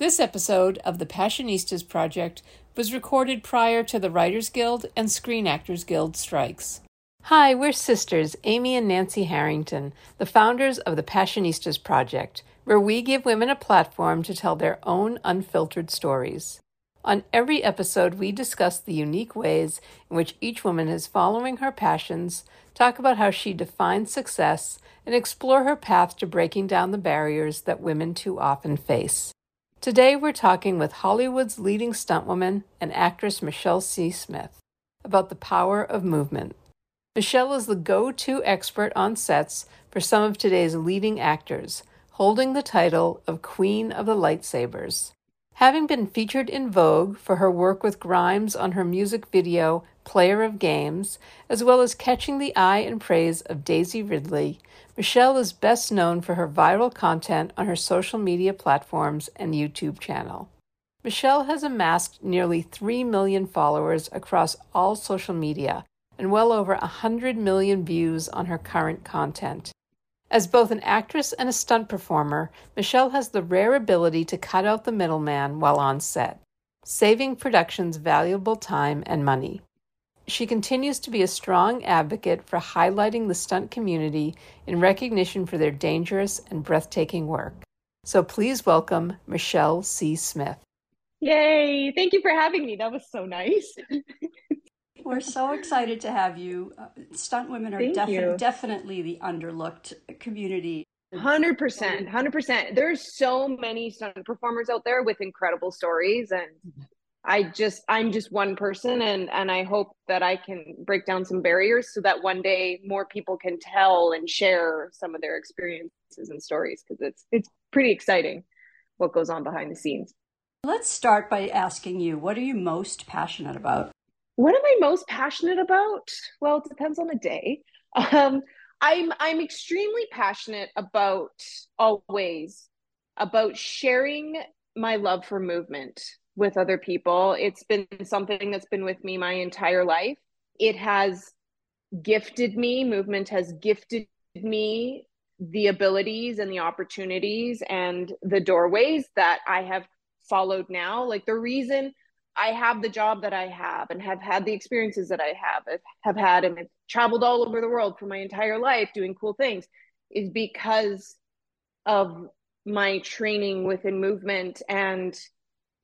This episode of The Passionistas Project was recorded prior to the Writers Guild and Screen Actors Guild strikes. Hi, we're sisters Amy and Nancy Harrington, the founders of The Passionistas Project, where we give women a platform to tell their own unfiltered stories. On every episode, we discuss the unique ways in which each woman is following her passions, talk about how she defines success, and explore her path to breaking down the barriers that women too often face. Today, we're talking with Hollywood's leading stuntwoman and actress Michelle C. Smith about the power of movement. Michelle is the go-to expert on sets for some of today's leading actors, holding the title of Queen of the Lightsabers. Having been featured in Vogue for her work with Grimes on her music video Player of Games, as well as catching the eye and praise of Daisy Ridley, Michelle is best known for her viral content on her social media platforms and YouTube channel. Michelle has amassed nearly 3 million followers across all social media and well over 100 million views on her current content. As both an actress and a stunt performer, Michelle has the rare ability to cut out the middleman while on set, saving productions valuable time and money. She continues to be a strong advocate for highlighting the stunt community in recognition for their dangerous and breathtaking work. So please welcome Michelle C. Smith. Yay! Thank you for having me. That was so nice. We're so excited to have you. Stunt women are definitely the underlooked community. 100%. There's so many stunt performers out there with incredible stories, and I'm just one person, and I hope that I can break down some barriers so that one day more people can tell and share some of their experiences and stories, because it's pretty exciting what goes on behind the scenes. Let's start by asking you, what are you most passionate about? What am I most passionate about? Well, it depends on the day. I'm extremely passionate about sharing my love for movement with other people. It's been something that's been with me my entire life. It has gifted me, movement has gifted me the abilities and the opportunities and the doorways that I have followed now. Like, the reason I have the job that I have and have had the experiences that I have had and have traveled all over the world for my entire life doing cool things is because of my training within movement. And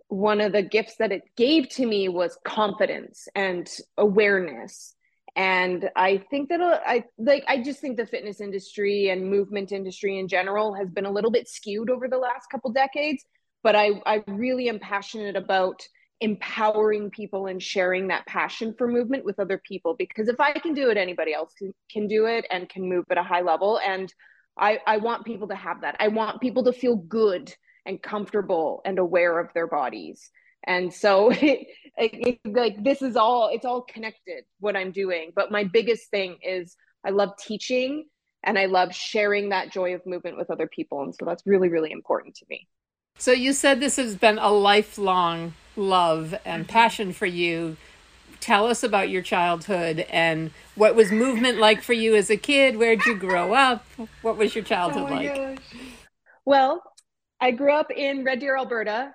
one of the gifts that it gave to me was confidence and awareness. And I think that I just think the fitness industry and movement industry in general has been a little bit skewed over the last couple decades, but I really am passionate about empowering people and sharing that passion for movement with other people, because if I can do it, anybody else can do it and can move at a high level. And I want people to have that. I want people to feel good and comfortable and aware of their bodies. And so it's all connected, what I'm doing. But my biggest thing is I love teaching and I love sharing that joy of movement with other people. And so that's really, really important to me. So you said this has been a lifelong love and passion for you. Tell us about your childhood and what was movement like for you as a kid? Where'd you grow up? What was your childhood like? Gosh. Well, I grew up in Red Deer, Alberta.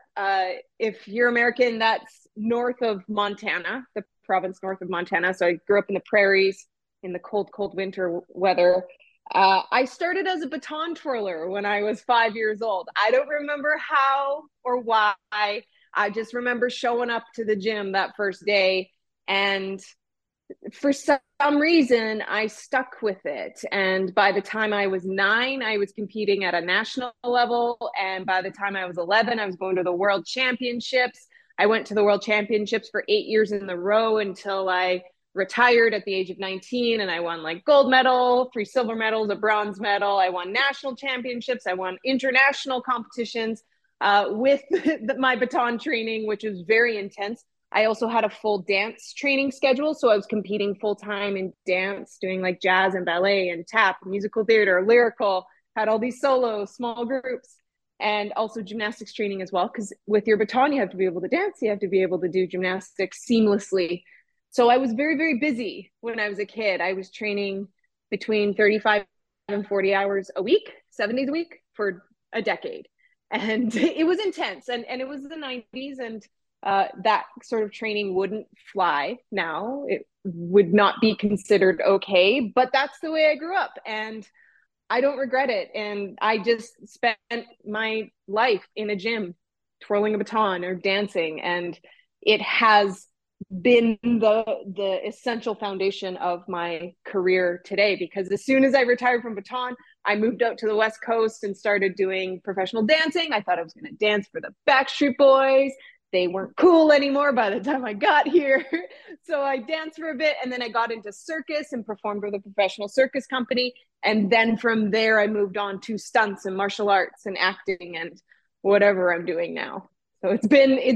If you're American, that's north of Montana, the province north of Montana. So I grew up in the prairies in the cold, cold winter weather. I started as a baton twirler when I was 5 years old. I don't remember how or why. I just remember showing up to the gym that first day, and for some reason I stuck with it. And by the time I was 9, I was competing at a national level. And by the time I was 11, I was going to the world championships. I went to the world championships for 8 years in a row until I retired at the age of 19, and I won like gold medal, 3 silver medals, a bronze medal. I won national championships. I won international competitions with my baton training, which was very intense. I also had a full dance training schedule. So I was competing full time in dance, doing like jazz and ballet and tap, musical theater, lyrical, had all these solo small groups, and also gymnastics training as well. Because with your baton, you have to be able to dance. You have to be able to do gymnastics seamlessly. So I was very, very busy when I was a kid. I was training between 35 and 40 hours a week, 7 days a week for a decade. And it was intense, and it was the 90s, and that sort of training wouldn't fly now. It would not be considered okay, but that's the way I grew up, and I don't regret it. And I just spent my life in a gym twirling a baton or dancing, and it has been the essential foundation of my career today, because as soon as I retired from baton, I moved out to the West Coast and started doing professional dancing. I thought I was going to dance for the Backstreet Boys. They weren't cool anymore by the time I got here. So I danced for a bit, and then I got into circus and performed with a professional circus company. And then from there, I moved on to stunts and martial arts and acting and whatever I'm doing now. So it's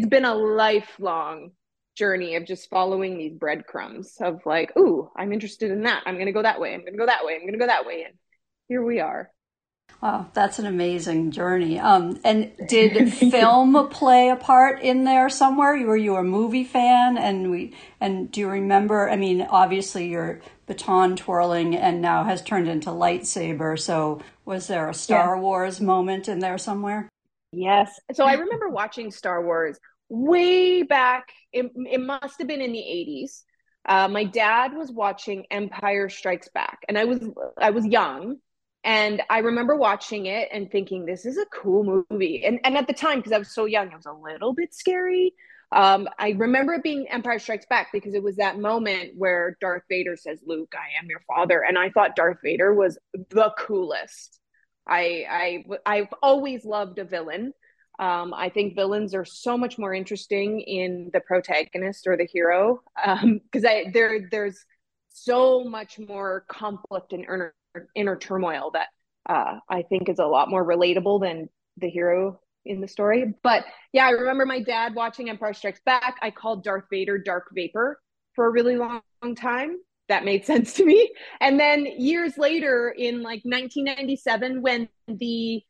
been a lifelong journey of just following these breadcrumbs of like, ooh, I'm interested in that. I'm going to go that way. I'm going to go that way. I'm going to go that way. And here we are. Wow, that's an amazing journey. And did film play a part in there somewhere? Were you a movie fan? And do you remember? I mean, obviously your baton twirling and now has turned into lightsaber. So was there a Star Wars moment in there somewhere? Yes. So I remember watching Star Wars way back. It must have been in the 80s. My dad was watching Empire Strikes Back, and I was young. And I remember watching it and thinking, this is a cool movie. And at the time, because I was so young, it was a little bit scary. I remember it being Empire Strikes Back because it was that moment where Darth Vader says, Luke, I am your father. And I thought Darth Vader was the coolest. I've always loved a villain. I think villains are so much more interesting in the protagonist or the hero, because there's so much more conflict and inner turmoil that I think is a lot more relatable than the hero in the story. But yeah, I remember my dad watching Empire Strikes Back. I called Darth Vader Dark Vapor for a really long time. That made sense to me. And then years later, in like 1997, when the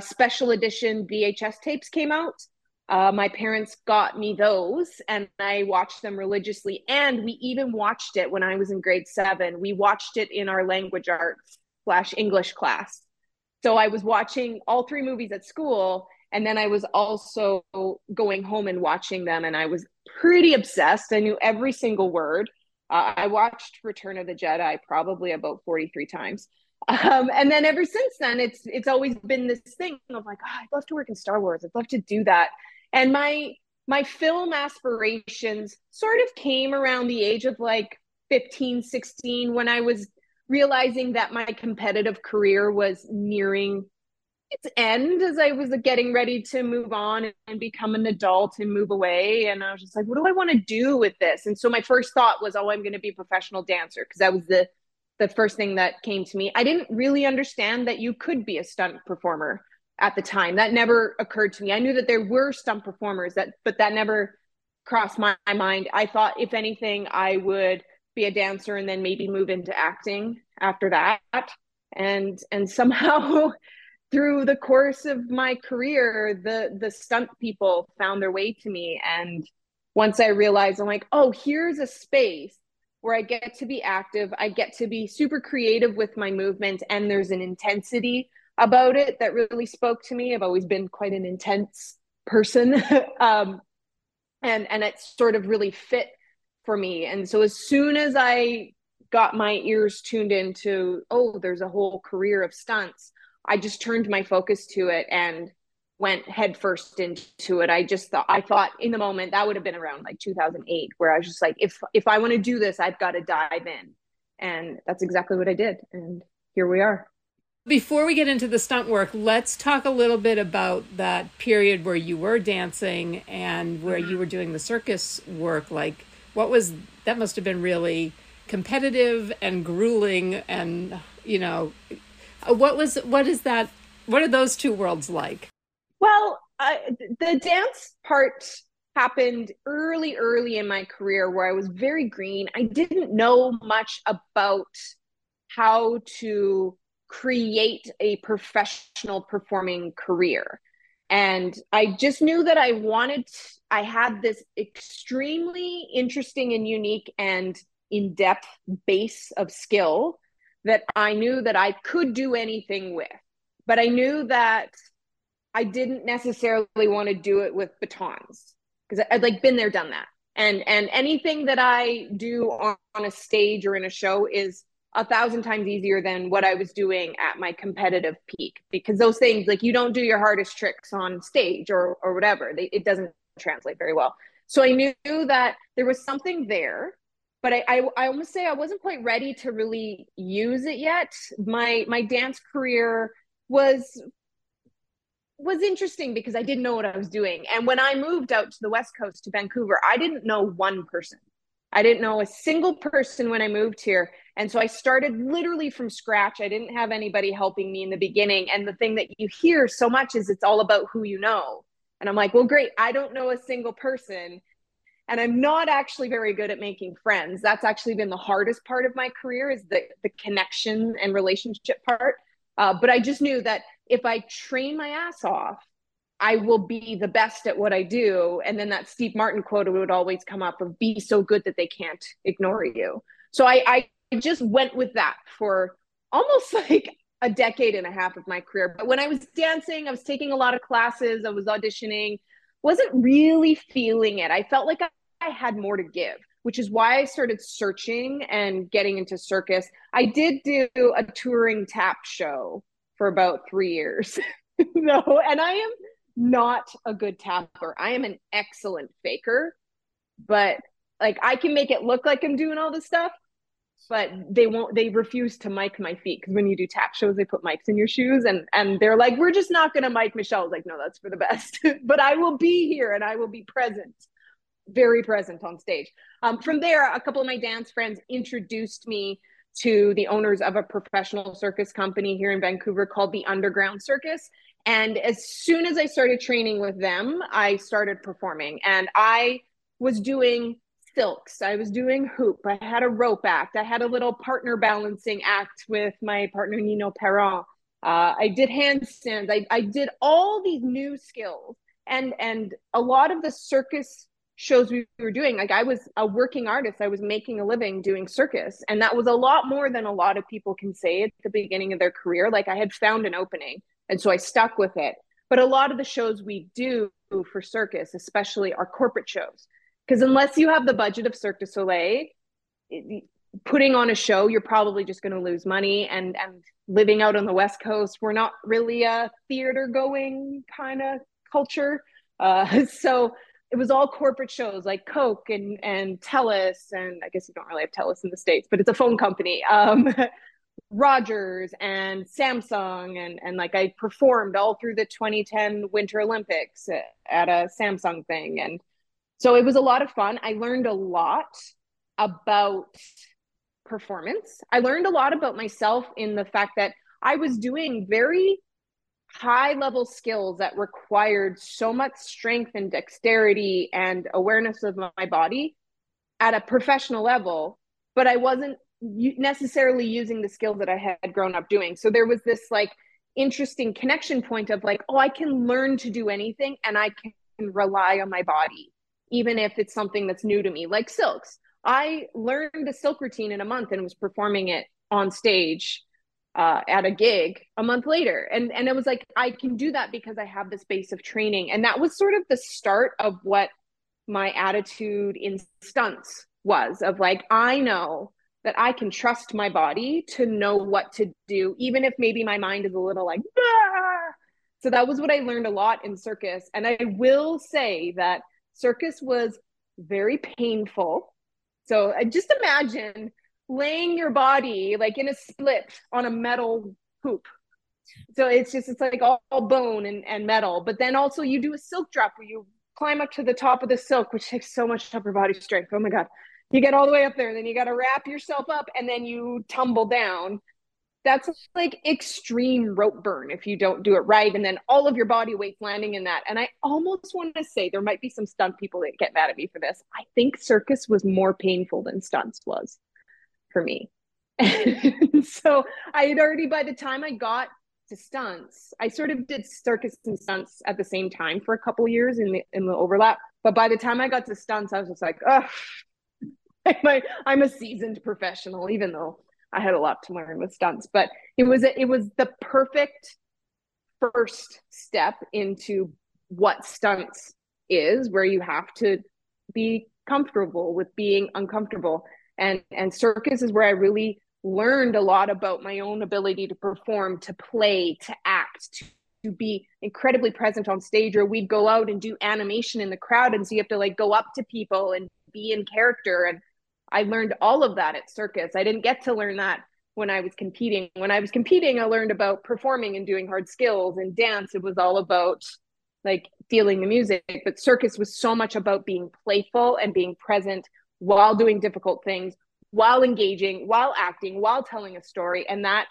special edition VHS tapes came out, my parents got me those, and I watched them religiously. And we even watched it when I was in grade 7. We watched it in our language arts / English class. So I was watching all 3 movies at school, and then I was also going home and watching them, and I was pretty obsessed. I knew every single word. I watched Return of the Jedi probably about 43 times. And then ever since then, it's always been this thing of like, oh, I'd love to work in Star Wars. I'd love to do that. And my film aspirations sort of came around the age of like 15, 16, when I was realizing that my competitive career was nearing its end as I was getting ready to move on and become an adult and move away. And I was just like, what do I want to do with this? And so my first thought was, oh, I'm going to be a professional dancer, because that was the first thing that came to me. I didn't really understand that you could be a stunt performer at the time. That never occurred to me. I knew that there were stunt performers, but that never crossed my mind. I thought, if anything, I would be a dancer and then maybe move into acting after that. And somehow through the course of my career, the stunt people found their way to me. And once I realized, I'm like, oh, here's a space where I get to be active, I get to be super creative with my movement, and there's an intensity about it that really spoke to me. I've always been quite an intense person, and it sort of really fit for me. And so as soon as I got my ears tuned into, oh, there's a whole career of stunts, I just turned my focus to it and went headfirst into it. I thought in the moment, that would have been around like 2008, where I was just like, if I want to do this, I've got to dive in. And that's exactly what I did. And here we are. Before we get into the stunt work, let's talk a little bit about that period where you were dancing and where you were doing the circus work. Like, that must have been really competitive and grueling. And, you know, what are those two worlds like? Well, the dance part happened early in my career, where I was very green. I didn't know much about how to create a professional performing career. And I just knew that I had this extremely interesting and unique and in-depth base of skill that I knew that I could do anything with. But I knew that I didn't necessarily want to do it with batons because I'd like been there, done that. And anything that I do on a stage or in a show is 1,000 times easier than what I was doing at my competitive peak, because those things, like, you don't do your hardest tricks on stage or whatever. It doesn't translate very well. So I knew that there was something there, but I almost say I wasn't quite ready to really use it yet. My dance career was interesting because I didn't know what I was doing. And when I moved out to the West Coast, to Vancouver, I didn't know one person. I didn't know a single person when I moved here. And so I started literally from scratch. I didn't have anybody helping me in the beginning. And the thing that you hear so much is it's all about who you know. And I'm like, well, great. I don't know a single person. And I'm not actually very good at making friends. That's actually been the hardest part of my career, is the connection and relationship part. But I just knew that if I train my ass off, I will be the best at what I do. And then that Steve Martin quote would always come up of, be so good that they can't ignore you. So I just went with that for almost like a decade and a half of my career. But when I was dancing, I was taking a lot of classes, I was auditioning, wasn't really feeling it. I felt like I had more to give, which is why I started searching and getting into circus. I did do a touring tap show for about 3 years. No, and I am not a good tapper. I am an excellent faker, but like, I can make it look like I'm doing all this stuff, but they refuse to mic my feet, because when you do tap shows, they put mics in your shoes, and they're like, we're just not gonna mic Michelle. I was like, no, that's for the best. But I will be here and I will be present, very present on stage. From there, a couple of my dance friends introduced me to the owners of a professional circus company here in Vancouver called the Underground Circus. And as soon as I started training with them, I started performing, and I was doing silks, I was doing hoop, I had a rope act, I had a little partner balancing act with my partner Nino Perron. I did handstands, I did all these new skills. And a lot of the circus shows we were doing, like, I was a working artist, I was making a living doing circus. And that was a lot more than a lot of people can say at the beginning of their career. Like, I had found an opening. And so I stuck with it. But a lot of the shows we do for circus, especially, are corporate shows. Because unless you have the budget of Cirque du Soleil, putting on a show, you're probably just going to lose money. And living out on the West Coast, we're not really a theater-going kind of culture. So it was all corporate shows, like Coke and TELUS. And I guess you don't really have TELUS in the States, but it's a phone company. Rogers and Samsung, and like, I performed all through the 2010 Winter Olympics at a Samsung thing. And so it was a lot of fun. I learned a lot about performance. I learned a lot about myself in the fact that I was doing very high level skills that required so much strength and dexterity and awareness of my body at a professional level, but I wasn't necessarily using the skill that I had grown up doing. So there was this like interesting connection point of like, oh, I can learn to do anything and I can rely on my body, even if it's something that's new to me, like silks. I learned a silk routine in a month and was performing it on stage at a gig a month later. And it was like, I can do that because I have this base of training. And that was sort of the start of what my attitude in stunts was, of like, I know that I can trust my body to know what to do, even if maybe my mind is a little like, ah! So that was what I learned a lot in circus. And I will say that circus was very painful. So I just imagine laying your body like in a split on a metal hoop. So it's like all bone and metal, but then also you do a silk drop where you climb up to the top of the silk, which takes so much upper body strength. Oh my God. You get all the way up there, then you got to wrap yourself up, and then you tumble down. That's like extreme rope burn if you don't do it right. And then all of your body weight's landing in that. And I almost want to say, there might be some stunt people that get mad at me for this, I think circus was more painful than stunts was for me. So I had already, by the time I got to stunts, I sort of did circus and stunts at the same time for a couple of years in the overlap. But by the time I got to stunts, I was just like, ugh. I'm a seasoned professional, even though I had a lot to learn with stunts, but it was the perfect first step into what stunts is, where you have to be comfortable with being uncomfortable. And circus is where I really learned a lot about my own ability to perform, to play, to act, to be incredibly present on stage. Or we'd go out and do animation in the crowd, and so you have to like go up to people and be in character. And I learned all of that at circus. I didn't get to learn that when I was competing. When I was competing, I learned about performing and doing hard skills and dance. It was all about like feeling the music, but circus was so much about being playful and being present while doing difficult things, while engaging, while acting, while telling a story. And that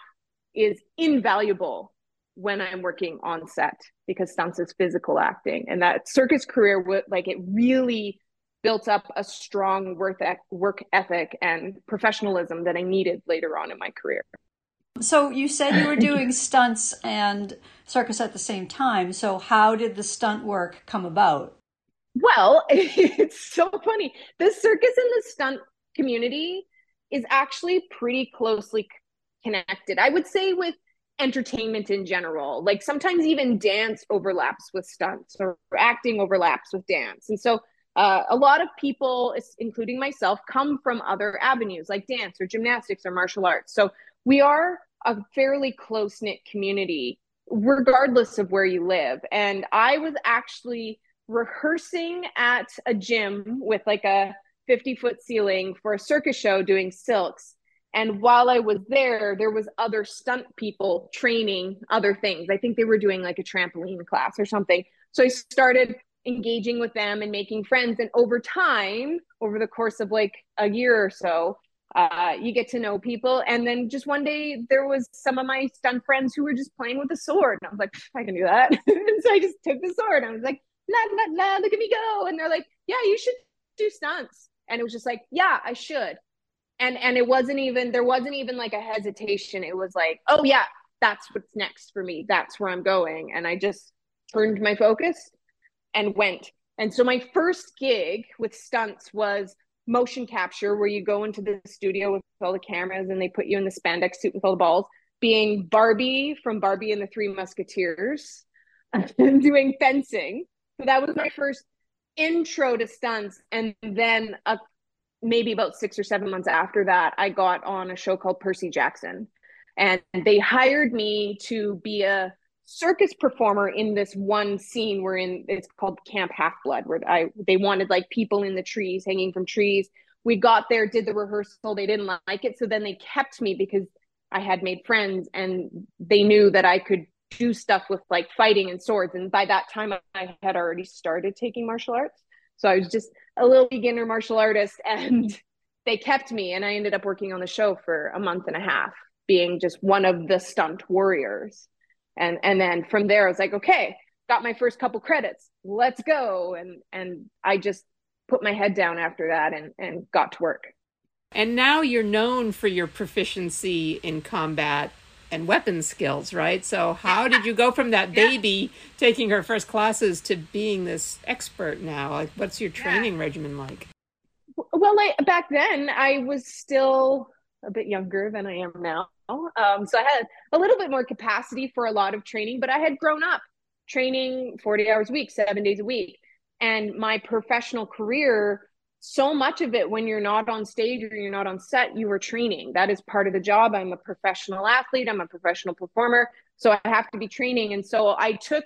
is invaluable when I'm working on set, because stunts is physical acting. And that circus career, like, it really built up a strong work ethic and professionalism that I needed later on in my career. So you said you were doing stunts and circus at the same time. So how did the stunt work come about? Well, it's so funny. The circus and the stunt community is actually pretty closely connected, I would say, with entertainment in general. Like sometimes even dance overlaps with stunts, or acting overlaps with dance. And so a lot of people, including myself, come from other avenues like dance or gymnastics or martial arts. So we are a fairly close-knit community, regardless of where you live. And I was actually rehearsing at a gym with like a 50-foot ceiling for a circus show doing silks. And while I was there, there was other stunt people training other things. I think they were doing like a trampoline class or something. So I started engaging with them and making friends. And over time, over the course of like a year or so, you get to know people. And then just one day there was some of my stunt friends who were just playing with a sword. And I was like, I can do that. And so I just took the sword. I was like, la, la, la, look at me go. And they're like, yeah, you should do stunts. And it was just like, yeah, I should. And it wasn't even, there wasn't even like a hesitation. It was like, oh yeah, that's what's next for me. That's where I'm going. And I just turned my focus and went. And so my first gig with stunts was motion capture, where you go into the studio with all the cameras and they put you in the spandex suit with all the balls, being Barbie from Barbie and the Three Musketeers, and doing fencing. So that was my first intro to stunts. And then maybe about 6 or 7 months after that, I got on a show called Percy Jackson, and they hired me to be a circus performer in this one scene we're in. It's called Camp Half-Blood, where they wanted like people in the trees, hanging from trees. We got there, did the rehearsal, they didn't like it, so then they kept me because I had made friends and they knew that I could do stuff with like fighting and swords. And by that time I had already started taking martial arts, so I was just a little beginner martial artist, and they kept me. And I ended up working on the show for a month and a half, being just one of the stunt warriors. And then from there, I was like, okay, got my first couple credits, let's go. And I just put my head down after that and got to work. And now you're known for your proficiency in combat and weapon skills, right? So how did you go from that baby taking her first classes to being this expert now? Like, what's your training regimen like? Well, back then I was still a bit younger than I am now. So I had a little bit more capacity for a lot of training, but I had grown up training 40 hours a week, 7 days a week. And my professional career, so much of it, when you're not on stage or you're not on set, you are training. That is part of the job. I'm a professional athlete. I'm a professional performer. So I have to be training. And so I took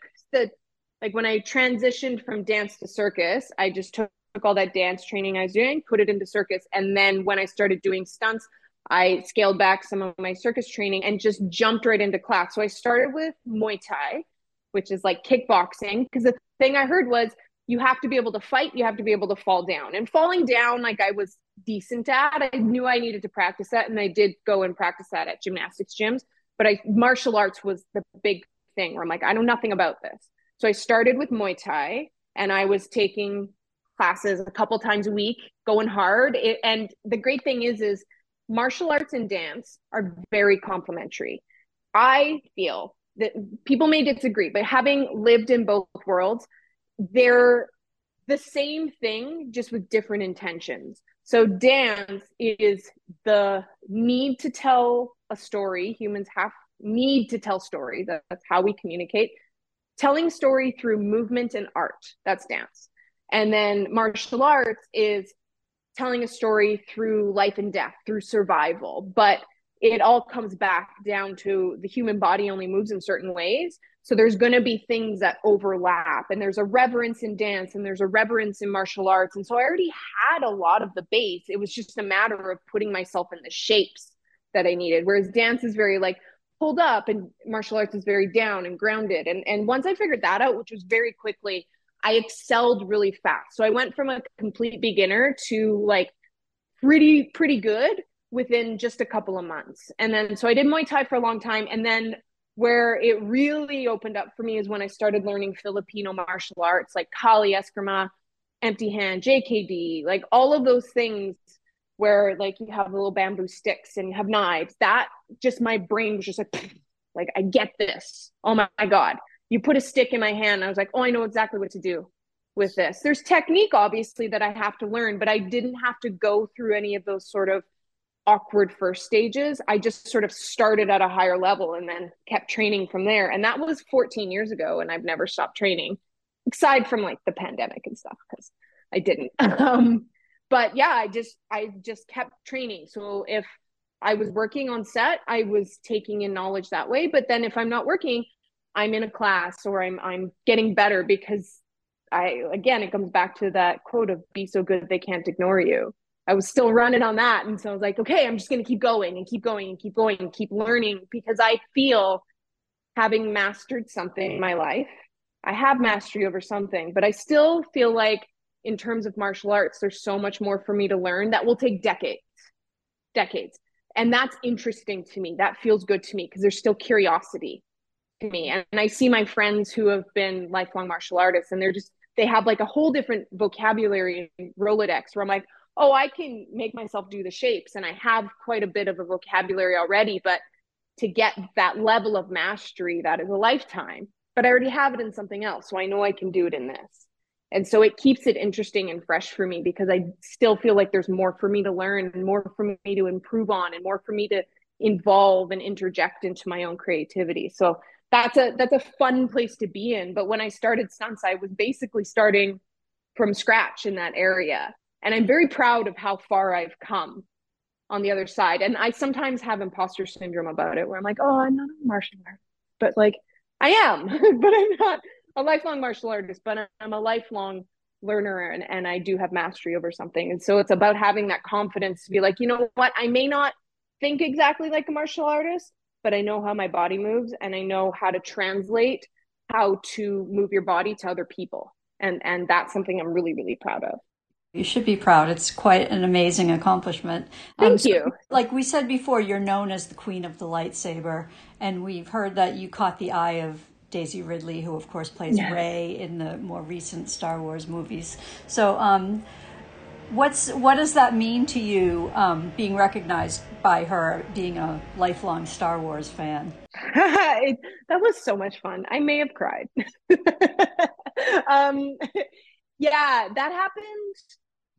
when I transitioned from dance to circus, I just took all that dance training I was doing, put it into circus. And then when I started doing stunts, I scaled back some of my circus training and just jumped right into class. So I started with Muay Thai, which is like kickboxing, because the thing I heard was you have to be able to fight, you have to be able to fall down. And falling down, like, I was decent at. I knew I needed to practice that, and I did go and practice that at gymnastics gyms. But martial arts was the big thing where I'm like, I know nothing about this. So I started with Muay Thai, and I was taking classes a couple times a week, going hard. And the great thing is martial arts and dance are very complementary. I feel that people may disagree, but having lived in both worlds, they're the same thing, just with different intentions. So dance is the need to tell a story. Humans need to tell stories. That's how we communicate. telling story through movement and art, that's dance. And then martial arts is telling a story through life and death, through survival. But it all comes back down to the human body only moves in certain ways. So there's going to be things that overlap, and there's a reverence in dance and there's a reverence in martial arts. And so I already had a lot of the base. It was just a matter of putting myself in the shapes that I needed. Whereas dance is very like pulled up, and martial arts is very down and grounded. And once I figured that out, which was very quickly, I excelled really fast. So I went from a complete beginner to like pretty good within just a couple of months. And then, so I did Muay Thai for a long time. And then where it really opened up for me is when I started learning Filipino martial arts, like Kali, Eskrima, empty hand, JKD, like all of those things where like you have little bamboo sticks and you have knives. That just, my brain was just like, I get this. Oh my God. You put a stick in my hand. I was like, oh, I know exactly what to do with this. There's technique, obviously, that I have to learn, but I didn't have to go through any of those sort of awkward first stages. I just sort of started at a higher level and then kept training from there. And that was 14 years ago, and I've never stopped training, aside from like the pandemic and stuff, because I didn't. But yeah, I just kept training. So if I was working on set, I was taking in knowledge that way. But then if I'm not working, I'm in a class, or I'm getting better, because again, it comes back to that quote of be so good they can't ignore you. I was still running on that. And so I was like, okay, I'm just going to keep going and keep going and keep going and keep learning, because I feel, having mastered something in my life, I have mastery over something, but I still feel like in terms of martial arts, there's so much more for me to learn that will take decades. And that's interesting to me. That feels good to me, because there's still curiosity to me. And I see my friends who have been lifelong martial artists, and they have like a whole different vocabulary in Rolodex, where I'm like, oh, I can make myself do the shapes, and I have quite a bit of a vocabulary already, but to get that level of mastery, that is a lifetime. But I already have it in something else, so I know I can do it in this. And so it keeps it interesting and fresh for me, because I still feel like there's more for me to learn, and more for me to improve on, and more for me to involve and interject into my own creativity. So that's a fun place to be in. But when I started stunts, I was basically starting from scratch in that area. And I'm very proud of how far I've come on the other side. And I sometimes have imposter syndrome about it, where I'm like, oh, I'm not a martial artist, but like I am, but I'm not a lifelong martial artist, but I'm a lifelong learner, and I do have mastery over something. And so it's about having that confidence to be like, you know what, I may not think exactly like a martial artist, but I know how my body moves, and I know how to translate how to move your body to other people. And that's something I'm really, really proud of. You should be proud. It's quite an amazing accomplishment. Thank you. So, like we said before, you're known as the Queen of the Lightsaber. And we've heard that you caught the eye of Daisy Ridley, who, of course, plays Rey in the more recent Star Wars movies. So what does that mean to you, being recognized by her, being a lifelong Star Wars fan? That was so much fun. I may have cried. Yeah, that happened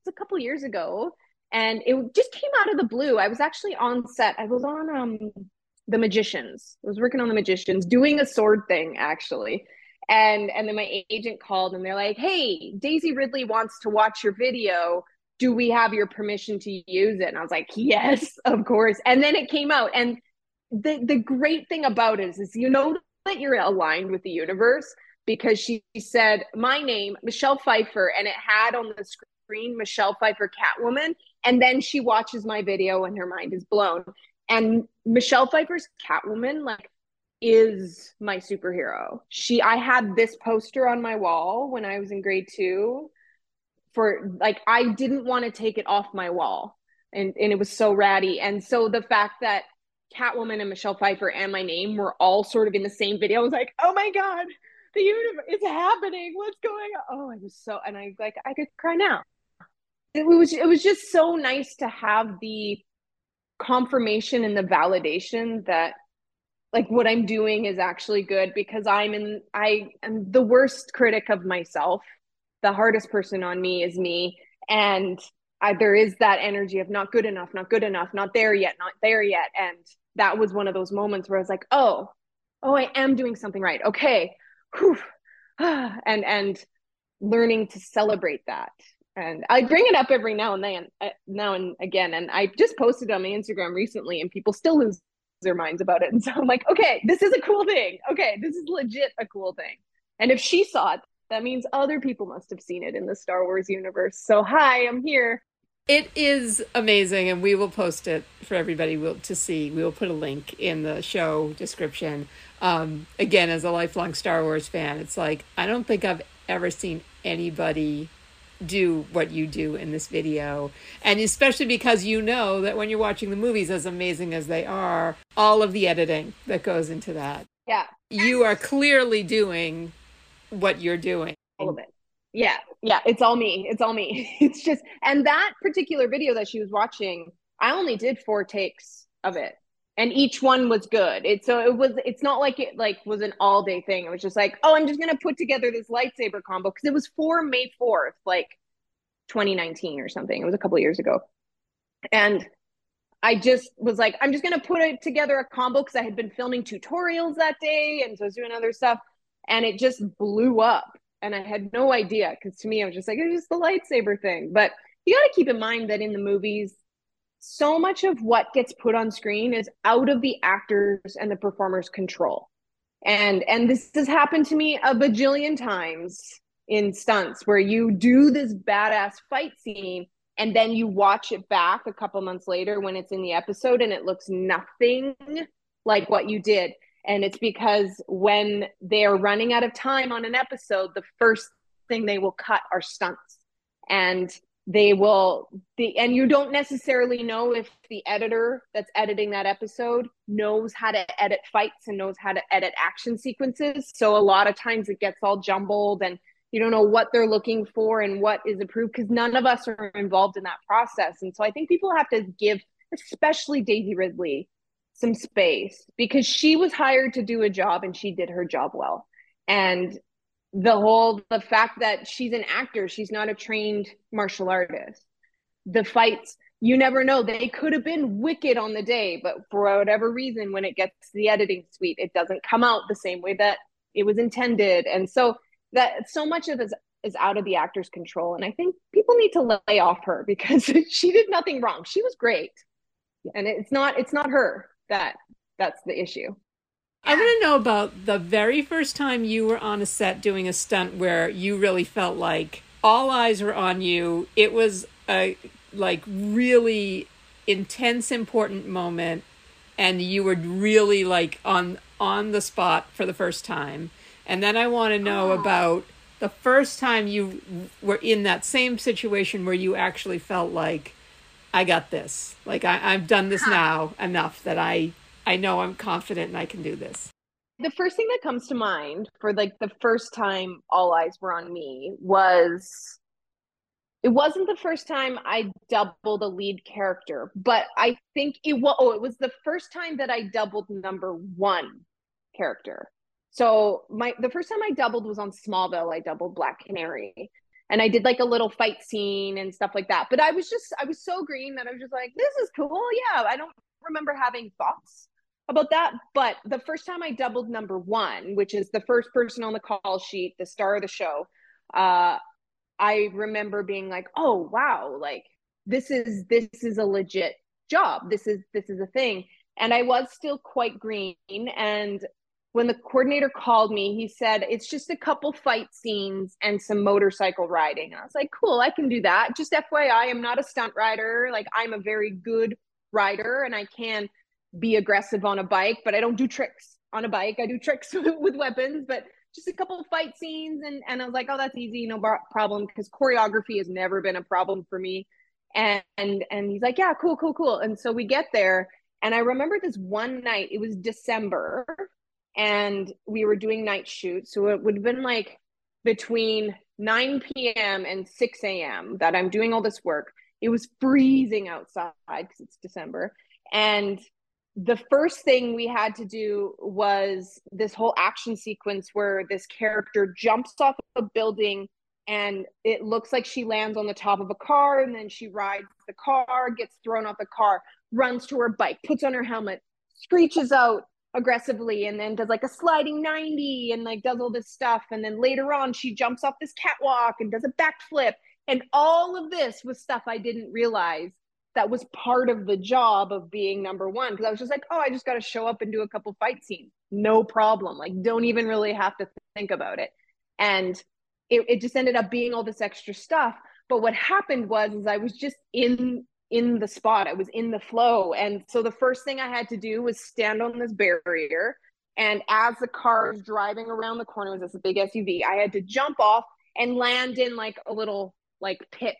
a couple years ago, and it just came out of the blue. I was actually on set. I was on The Magicians. I was working on The Magicians, doing a sword thing, actually. And then my agent called, and they're like, hey, Daisy Ridley wants to watch your video. Do we have your permission to use it? And I was like, yes, of course. And then it came out. And the great thing about it is you know that you're aligned with the universe, because she said my name, Michelle Pfeiffer, and it had on the screen, Michelle Pfeiffer, Catwoman. And then she watches my video and her mind is blown. And Michelle Pfeiffer's Catwoman, like, is my superhero. I had this poster on my wall when I was in grade 2, for like, I didn't want to take it off my wall. And it was so ratty. And so the fact that Catwoman and Michelle Pfeiffer and my name were all sort of in the same video, I was like, oh my God, the universe is happening. What's going on? Oh, I was so, and I like, I could cry now. It was just so nice to have the confirmation and the validation that like what I'm doing is actually good, because I am the worst critic of myself. The hardest person on me is me. And there is that energy of not good enough, not good enough, not there yet, not there yet. And that was one of those moments where I was like, oh, I am doing something right. Okay. whew, and learning to celebrate that. And I bring it up every now and then, And I just posted on my Instagram recently, and people still lose their minds about it. And so I'm like, okay, this is a cool thing. Okay, this is legit a cool thing. And if she saw it, that means other people must have seen it in the Star Wars universe. So hi, I'm here. It is amazing, and we will post it for everybody to see. We will put a link in the show description. Again, as a lifelong Star Wars fan, it's like, I don't think I've ever seen anybody do what you do in this video. And especially because you know that when you're watching the movies, as amazing as they are, all of the editing that goes into that. Yeah. You are clearly doing what you're doing. All of it. Yeah. Yeah. It's all me. It's all me. It's just, and that particular video that she was watching, I only did 4 takes of it. And each one was good. It's not like it was an all day thing. It was just like, oh, I'm just going to put together this lightsaber combo. Cause it was for May 4th, like 2019 or something. It was a couple of years ago. And I just was like, I'm just going to put it together a combo. Cause I had been filming tutorials that day. And so I was doing other stuff, and it just blew up. And I had no idea. Cause to me, I was just like, it's just the lightsaber thing. But you got to keep in mind that in the movies, so much of what gets put on screen is out of the actors and the performers' control. And this has happened to me a bajillion times in stunts, where you do this badass fight scene and then you watch it back a couple months later when it's in the episode and it looks nothing like what you did. And it's because when they are running out of time on an episode, the first thing they will cut are stunts. And you don't necessarily know if the editor that's editing that episode knows how to edit fights and knows how to edit action sequences. So a lot of times it gets all jumbled and you don't know what they're looking for and what is approved, because none of us are involved in that process. And so I think people have to give, especially Daisy Ridley, some space, because she was hired to do a job and she did her job well. And the fact that she's an actor, she's not a trained martial artist. The fights, you never know. They could have been wicked on the day, but for whatever reason, when it gets to the editing suite, it doesn't come out the same way that it was intended. And so that so much of it is out of the actor's control. And I think people need to lay off her, because she did nothing wrong. She was great. And it's not her that's the issue. I want to know about the very first time you were on a set doing a stunt where you really felt like all eyes were on you. It was a really intense, important moment, and you were really on the spot for the first time. And then I want to know about the first time you were in that same situation where you actually felt like, I got this. Like, I've done this now enough that I know I'm confident and I can do this. The first thing that comes to mind for the first time all eyes were on me was, it wasn't the first time I doubled a lead character, but I think it was the first time that I doubled number one character. So the first time I doubled was on Smallville. I doubled Black Canary. And I did a little fight scene and stuff like that. But I was so green that I was just like, this is cool. Yeah, I don't remember having thoughts about that. But the first time I doubled number one, which is the first person on the call sheet, the star of the show, I remember being like, oh wow, this is a legit job. This is a thing. And I was still quite green. And when the coordinator called me, he said, it's just a couple fight scenes and some motorcycle riding. And I was like, cool, I can do that. Just FYI, I'm not a stunt rider. I'm a very good rider and I can be aggressive on a bike, but I don't do tricks on a bike. I do tricks with weapons, but just a couple of fight scenes. And I was like, oh, that's easy, no problem, because choreography has never been a problem for me. And he's like, yeah, cool. And so we get there. And I remember this one night, it was December and we were doing night shoots. So it would have been between 9 p.m. and 6 a.m. that I'm doing all this work. It was freezing outside because it's December. And the first thing we had to do was this whole action sequence where this character jumps off a building and it looks like she lands on the top of a car, and then she rides the car, gets thrown off the car, runs to her bike, puts on her helmet, screeches out, aggressively, and then does like a sliding 90 and like does all this stuff. And then later on, she jumps off this catwalk and does a backflip. And all of this was stuff I didn't realize that was part of the job of being number one. Because I was just like, oh, I just got to show up and do a couple fight scenes. No problem. Like, don't even really have to think about it. And it just ended up being all this extra stuff. But what happened was, is I was just in the spot. I was in the flow. And so the first thing I had to do was stand on this barrier. And as the car was driving around the corner, it was this big SUV, I had to jump off and land in like a little like pit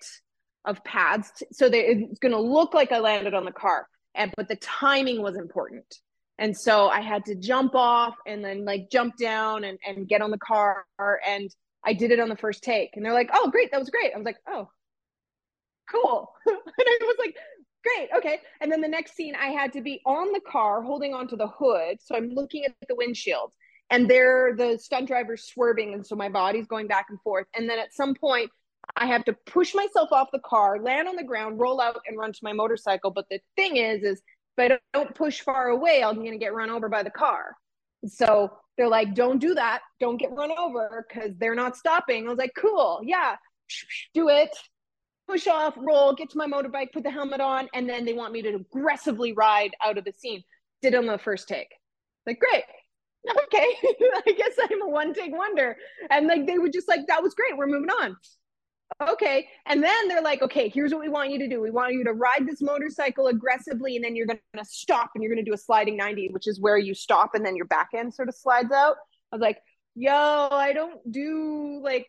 of pads. So that it's going to look like I landed on the car. But the timing was important. And so I had to jump off and then like jump down and get on the car. And I did it on the first take. And they're like, oh, great. That was great. I was like, oh, cool. And I was like, great. Okay. And then the next scene, I had to be on the car holding onto the hood. So I'm looking at the windshield and the stunt driver's swerving. And so my body's going back and forth. And then at some point, I have to push myself off the car, land on the ground, roll out and run to my motorcycle. But the thing is if I don't push far away, I'm going to get run over by the car. So they're like, don't do that. Don't get run over because they're not stopping. I was like, cool. Yeah, do it. Push off, roll, get to my motorbike, put the helmet on. And then they want me to aggressively ride out of the scene. Did it on the first take. Like, great. Okay. I guess I'm a one take wonder. And like, they were just like, that was great. We're moving on. Okay. And then they're like, okay, here's what we want you to do. We want you to ride this motorcycle aggressively, and then you're going to stop and you're going to do a sliding 90, which is where you stop and then your back end sort of slides out. I was like, yo, I don't do like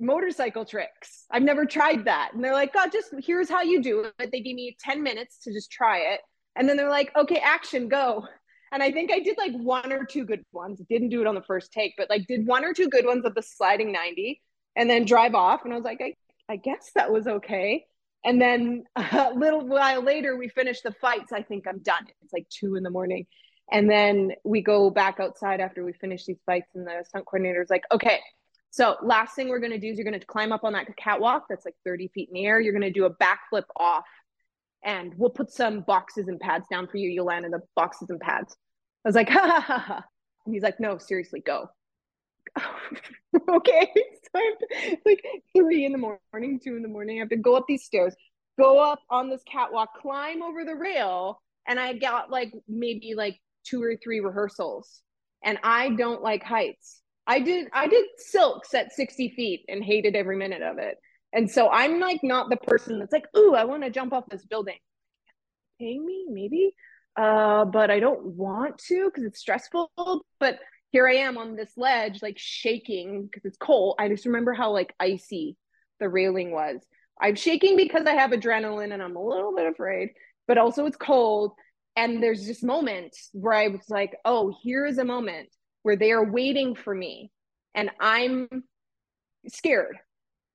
motorcycle tricks. I've never tried that. And they're like, oh, just here's how you do it. They gave me 10 minutes to just try it. And then they're like, okay, action, go. And I think I did like one or two good ones. Didn't do it on the first take, but like did one or two good ones of the sliding 90 and then drive off. And I was like, I guess that was okay. And then a little while later, we finished the fights. I think I'm done. It's like 2 a.m. And then we go back outside after we finish these fights. And the stunt coordinator's like, okay, so last thing we're going to do is you're going to climb up on that catwalk that's like 30 feet in the air. You're going to do a backflip off and we'll put some boxes and pads down for you. You'll land in the boxes and pads. I was like, ha, ha, ha, ha. And he's like, no, seriously, go. Okay, so I have to, like 3 a.m, 2 a.m, I have to go up these stairs, go up on this catwalk, climb over the rail, and I got like maybe like 2 or 3 rehearsals. And I don't like heights. I did silks at 60 feet and hated every minute of it. And so I'm like not the person that's like, ooh, I want to jump off this building. Pay me maybe, but I don't want to because it's stressful. But here I am on this ledge, like shaking because it's cold. I just remember how like icy the railing was. I'm shaking because I have adrenaline and I'm a little bit afraid, but also it's cold. And there's this moment where I was like, oh, here is a moment where they are waiting for me. And I'm scared.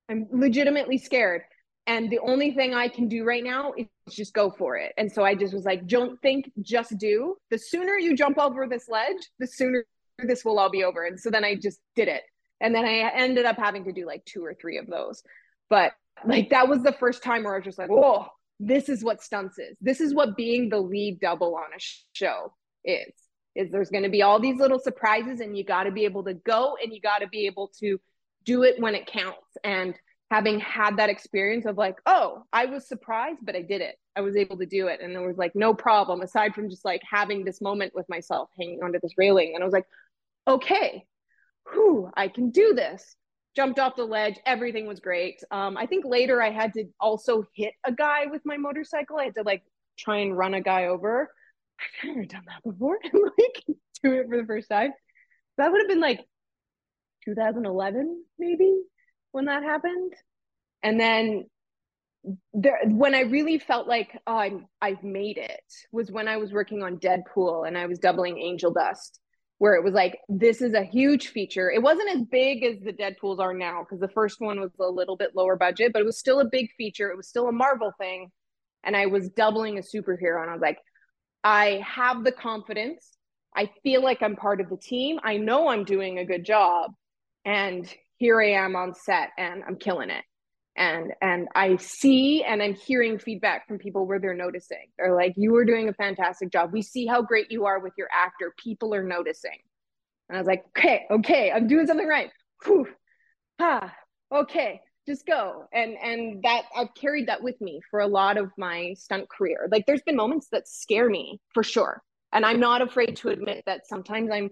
I'm legitimately scared. And the only thing I can do right now is just go for it. And so I just was like, don't think, just do. The sooner you jump over this ledge, the sooner this will all be over. And so then I just did it. And then I ended up having to do like 2 or 3 of those. But like, that was the first time where I was just like, whoa, this is what stunts is. This is what being the lead double on a show is there's going to be all these little surprises, and you got to be able to go and you got to be able to do it when it counts. And having had that experience of like, oh, I was surprised, but I did it. I was able to do it. And there was like, no problem, aside from just like having this moment with myself hanging onto this railing. And I was like, okay, whew, I can do this. Jumped off the ledge. Everything was great. I think later I had to also hit a guy with my motorcycle. I had to like try and run a guy over. I've never done that before. Like do it for the first time. That would have been like 2011 maybe when that happened. And then when I really felt like, oh, I've made it, was when I was working on Deadpool and I was doubling Angel Dust, where it was like, this is a huge feature. It wasn't as big as the Deadpools are now because the first one was a little bit lower budget, but it was still a big feature. It was still a Marvel thing. And I was doubling a superhero. And I was like, I have the confidence. I feel like I'm part of the team. I know I'm doing a good job. And here I am on set and I'm killing it. And I see and I'm hearing feedback from people where they're noticing. They're like, you are doing a fantastic job. We see how great you are with your actor. People are noticing. And I was like, okay, I'm doing something right. Whew. Ah, okay, just go. And that I've carried that with me for a lot of my stunt career. Like there's been moments that scare me for sure. And I'm not afraid to admit that sometimes I'm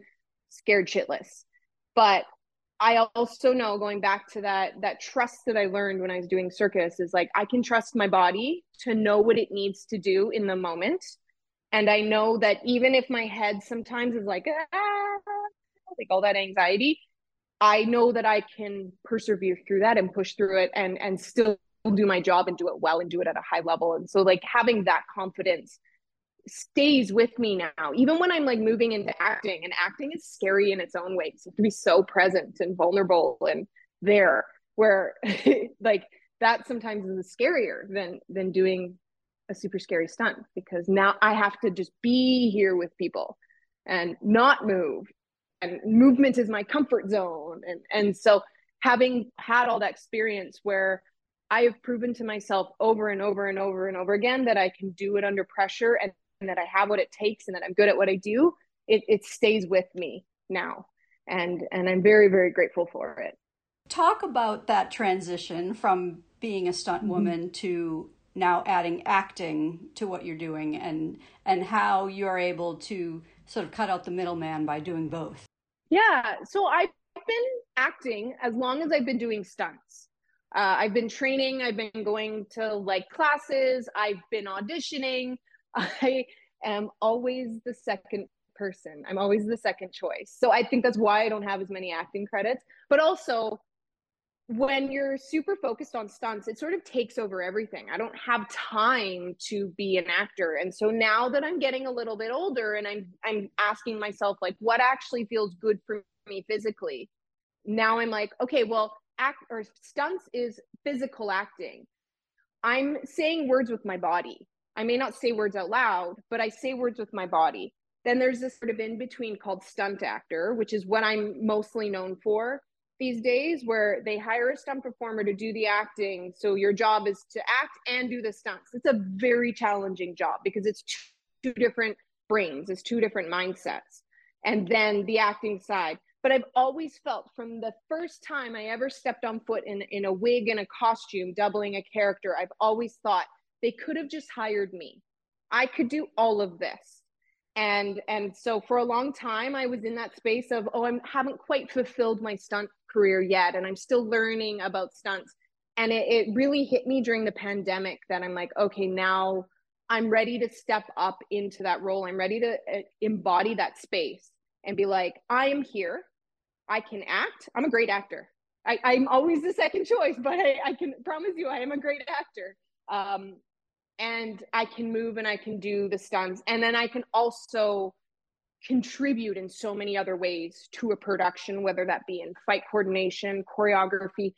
scared shitless. But I also know, going back to that trust that I learned when I was doing circus, is like I can trust my body to know what it needs to do in the moment. And I know that even if my head sometimes is like all that anxiety, I know that I can persevere through that and push through it and still do my job and do it well and do it at a high level. And so like having that confidence stays with me now, even when I'm like moving into acting, and acting is scary in its own way. So you have to be so present and vulnerable and there, where like that sometimes is scarier than doing a super scary stunt, because now I have to just be here with people and not move, and movement is my comfort zone. And so having had all that experience where I have proven to myself over and over and over and over again that I can do it under pressure, and that I have what it takes, and that I'm good at what I do, it stays with me now. And I'm very, very grateful for it. Talk about that transition from being a stunt woman to now adding acting to what you're doing, and how you're able to sort of cut out the middleman by doing both. Yeah, so I've been acting as long as I've been doing stunts. I've been training, I've been going to like classes, I've been auditioning. I am always the second person. I'm always the second choice. So I think that's why I don't have as many acting credits. But also, when you're super focused on stunts, it sort of takes over everything. I don't have time to be an actor. And so now that I'm getting a little bit older and I'm asking myself, like, what actually feels good for me physically? Now I'm like, okay, well, act or stunts is physical acting. I'm saying words with my body. I may not say words out loud, but I say words with my body. Then there's this sort of in between called stunt actor, which is what I'm mostly known for these days, where they hire a stunt performer to do the acting. So your job is to act and do the stunts. It's a very challenging job because it's two different brains, it's two different mindsets. And then the acting side. But I've always felt, from the first time I ever stepped on foot in a wig and a costume, doubling a character, I've always thought they could have just hired me. I could do all of this. And so for a long time, I was in that space of, oh, I haven't quite fulfilled my stunt career yet, and I'm still learning about stunts. And it really hit me during the pandemic that I'm like, okay, now I'm ready to step up into that role. I'm ready to embody that space and be like, I am here. I can act. I'm a great actor. I'm always the second choice, but I can promise you I am a great actor. And I can move and I can do the stunts. And then I can also contribute in so many other ways to a production, whether that be in fight coordination, choreography,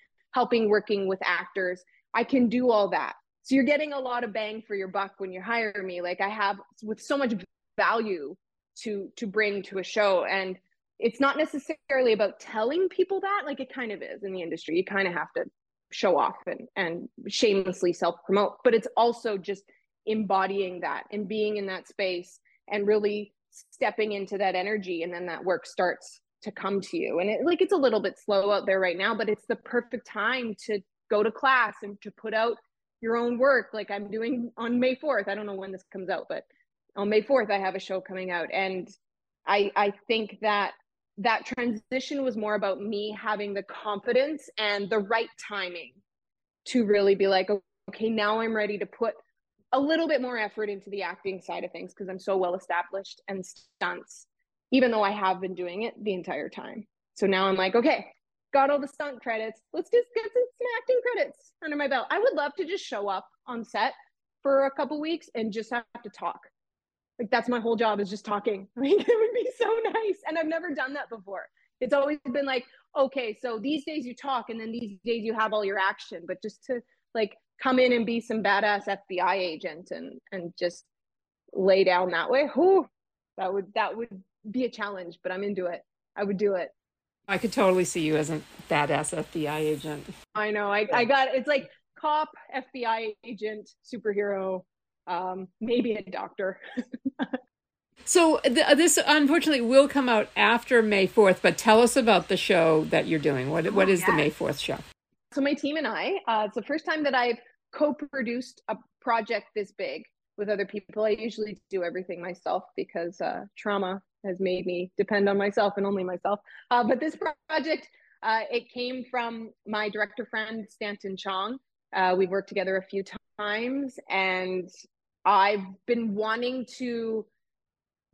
working with actors. I can do all that. So you're getting a lot of bang for your buck when you hire me. Like I have with so much value to bring to a show. And it's not necessarily about telling people that, like it kind of is in the industry. You kind of have to show off and shamelessly self-promote, but it's also just embodying that and being in that space and really stepping into that energy. And then that work starts to come to you. And it's a little bit slow out there right now, but it's the perfect time to go to class and to put out your own work. Like I'm doing on May 4th. I don't know when this comes out, but on May 4th, I have a show coming out. And I think that transition was more about me having the confidence and the right timing to really be like, okay, now I'm ready to put a little bit more effort into the acting side of things because I'm so well established, and stunts, even though I have been doing it the entire time. So now I'm like, okay, got all the stunt credits. Let's just get some acting credits under my belt. I would love to just show up on set for a couple weeks and just have to talk. Like that's my whole job, is just talking. I mean, it would be so nice. And I've never done that before. It's always been like, okay, so these days you talk and then these days you have all your action, but just to like come in and be some badass FBI agent and just lay down that way. Whew, that would be a challenge, but I'm into it. I would do it. I could totally see you as a badass FBI agent. I know. I got, it's like cop, FBI agent, superhero, maybe a doctor. So this unfortunately will come out after May 4th, but tell us about the show that you're doing. What is the May 4th show? So my team and I, it's the first time that I've co-produced a project this big with other people. I usually do everything myself because trauma has made me depend on myself and only myself. But this project, it came from my director friend, Stanton Chong. We've worked together a few times, and I've been wanting to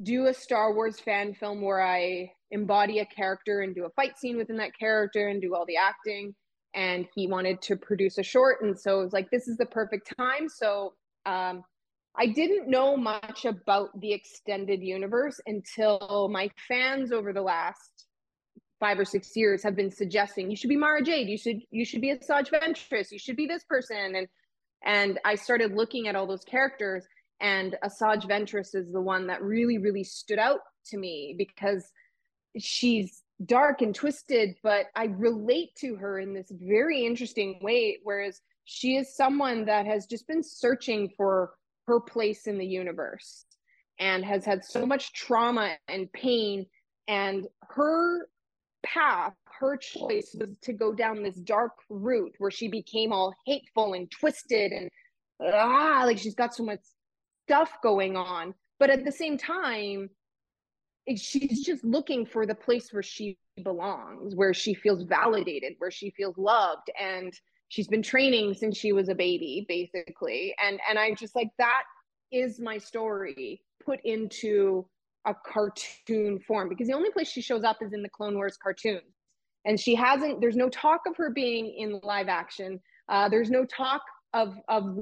do a Star Wars fan film where I embody a character and do a fight scene within that character and do all the acting. And he wanted to produce a short. And so it was like, this is the perfect time. So I didn't know much about the extended universe until my fans over the last 5 or 6 years have been suggesting, you should be Mara Jade, you should be Asajj Ventress, you should be this person. And I started looking at all those characters, and Asajj Ventress is the one that really, really stood out to me because she's dark and twisted, but I relate to her in this very interesting way, whereas she is someone that has just been searching for her place in the universe and has had so much trauma and pain, and her path, her choice was to go down this dark route where she became all hateful and twisted and like she's got so much stuff going on, but at the same time she's just looking for the place where she belongs, where she feels validated, where she feels loved. And she's been training since she was a baby, basically. And I'm just like, that is my story put into a cartoon form, because the only place she shows up is in the Clone Wars cartoons. And she hasn't, there's no talk of her being in live action. There's no talk of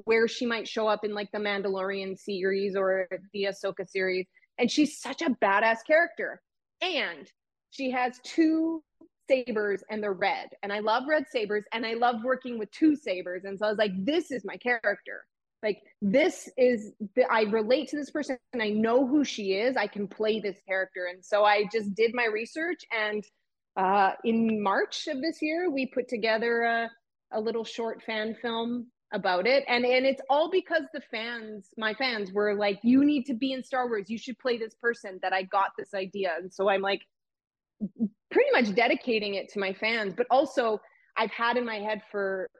where she might show up in like the Mandalorian series or the Ahsoka series. And she's such a badass character. And she has two sabers and they're red. And I love red sabers and I love working with two sabers. And so I was like, this is my character. Like, this is, I relate to this person and I know who she is. I can play this character. And so I just did my research. And in March of this year, we put together a little short fan film about it. And it's all because the fans, my fans, were like, you need to be in Star Wars. You should play this person, that I got this idea. And so I'm like, pretty much dedicating it to my fans. But also I've had in my head for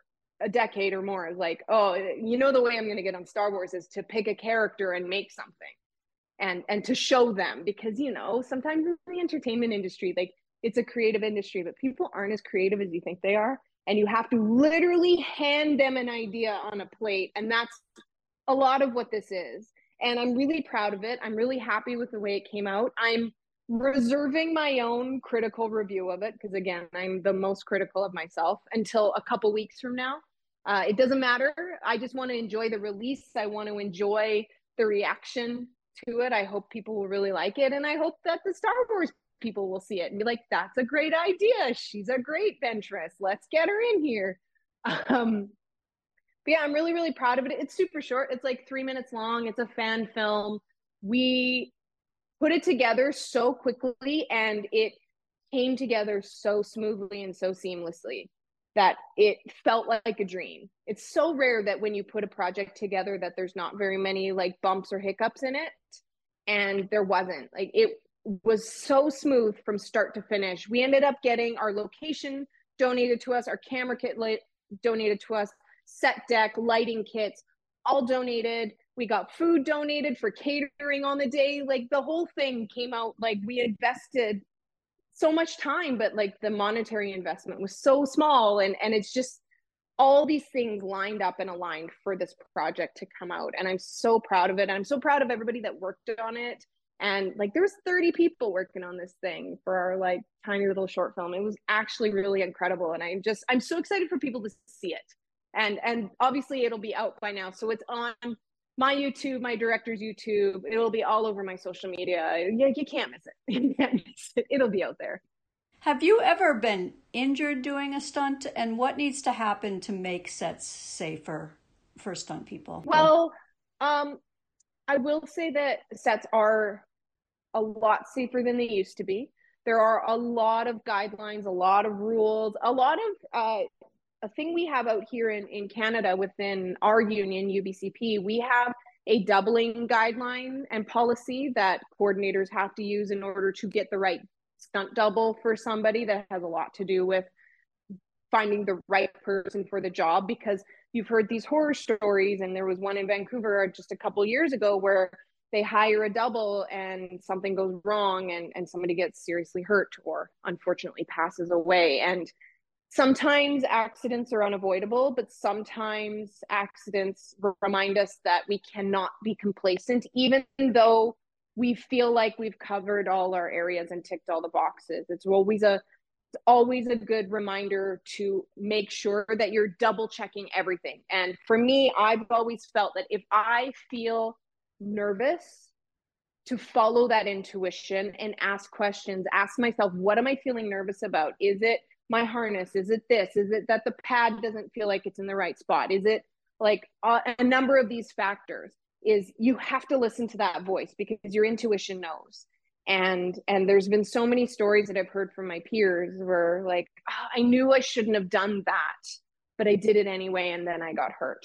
a decade or more, like, oh, you know, the way I'm going to get on Star Wars is to pick a character and make something and to show them, because, you know, sometimes in the entertainment industry, like, it's a creative industry, but people aren't as creative as you think they are. And you have to literally hand them an idea on a plate. And that's a lot of what this is. And I'm really proud of it. I'm really happy with the way it came out. I'm reserving my own critical review of it, because again, I'm the most critical of myself, until a couple weeks from now. It doesn't matter. I just want to enjoy the release. I want to enjoy the reaction to it. I hope people will really like it. And I hope that the Star Wars people will see it and be like, that's a great idea. She's a great Ventress. Let's get her in here. But yeah, I'm really, really proud of it. It's super short. It's like 3 minutes long. It's a fan film. We put it together so quickly and it came together so smoothly and so seamlessly that it felt like a dream. It's so rare that when you put a project together that there's not very many like bumps or hiccups in it. And there wasn't. Like, it was so smooth from start to finish. We ended up getting our location donated to us, our camera kit donated to us, set deck, lighting kits, all donated. We got food donated for catering on the day. Like, the whole thing came out, like, we invested so much time, but like the monetary investment was so small. And it's just all these things lined up and aligned for this project to come out. And I'm so proud of it. I'm so proud of everybody that worked on it. And like, there was 30 people working on this thing for our like tiny little short film. It was actually really incredible. And I'm so excited for people to see it. And obviously it'll be out by now. So it's on my YouTube, my director's YouTube. It'll be all over my social media. You can't miss it. You can't miss it. It'll be out there. Have you ever been injured doing a stunt? And what needs to happen to make sets safer for stunt people? Well, I will say that sets are a lot safer than they used to be. There are a lot of guidelines, a lot of rules, a lot of a thing we have out here in Canada within our union, UBCP, we have a doubling guideline and policy that coordinators have to use in order to get the right stunt double for somebody. That has a lot to do with finding the right person for the job, because you've heard these horror stories, and there was one in Vancouver just a couple years ago where they hire a double and something goes wrong and somebody gets seriously hurt or unfortunately passes away. And sometimes accidents are unavoidable, but sometimes accidents remind us that we cannot be complacent, even though we feel like we've covered all our areas and ticked all the boxes. It's always a good reminder to make sure that you're double checking everything. And for me, I've always felt that if I feel nervous, to follow that intuition and ask questions, ask myself, what am I feeling nervous about? Is it my harness? Is it this? Is it that the pad doesn't feel like it's in the right spot? Is it like a number of these factors? Is you have to listen to that voice, because your intuition knows. And there's been so many stories that I've heard from my peers where like, oh, I knew I shouldn't have done that, but I did it anyway, and then I got hurt.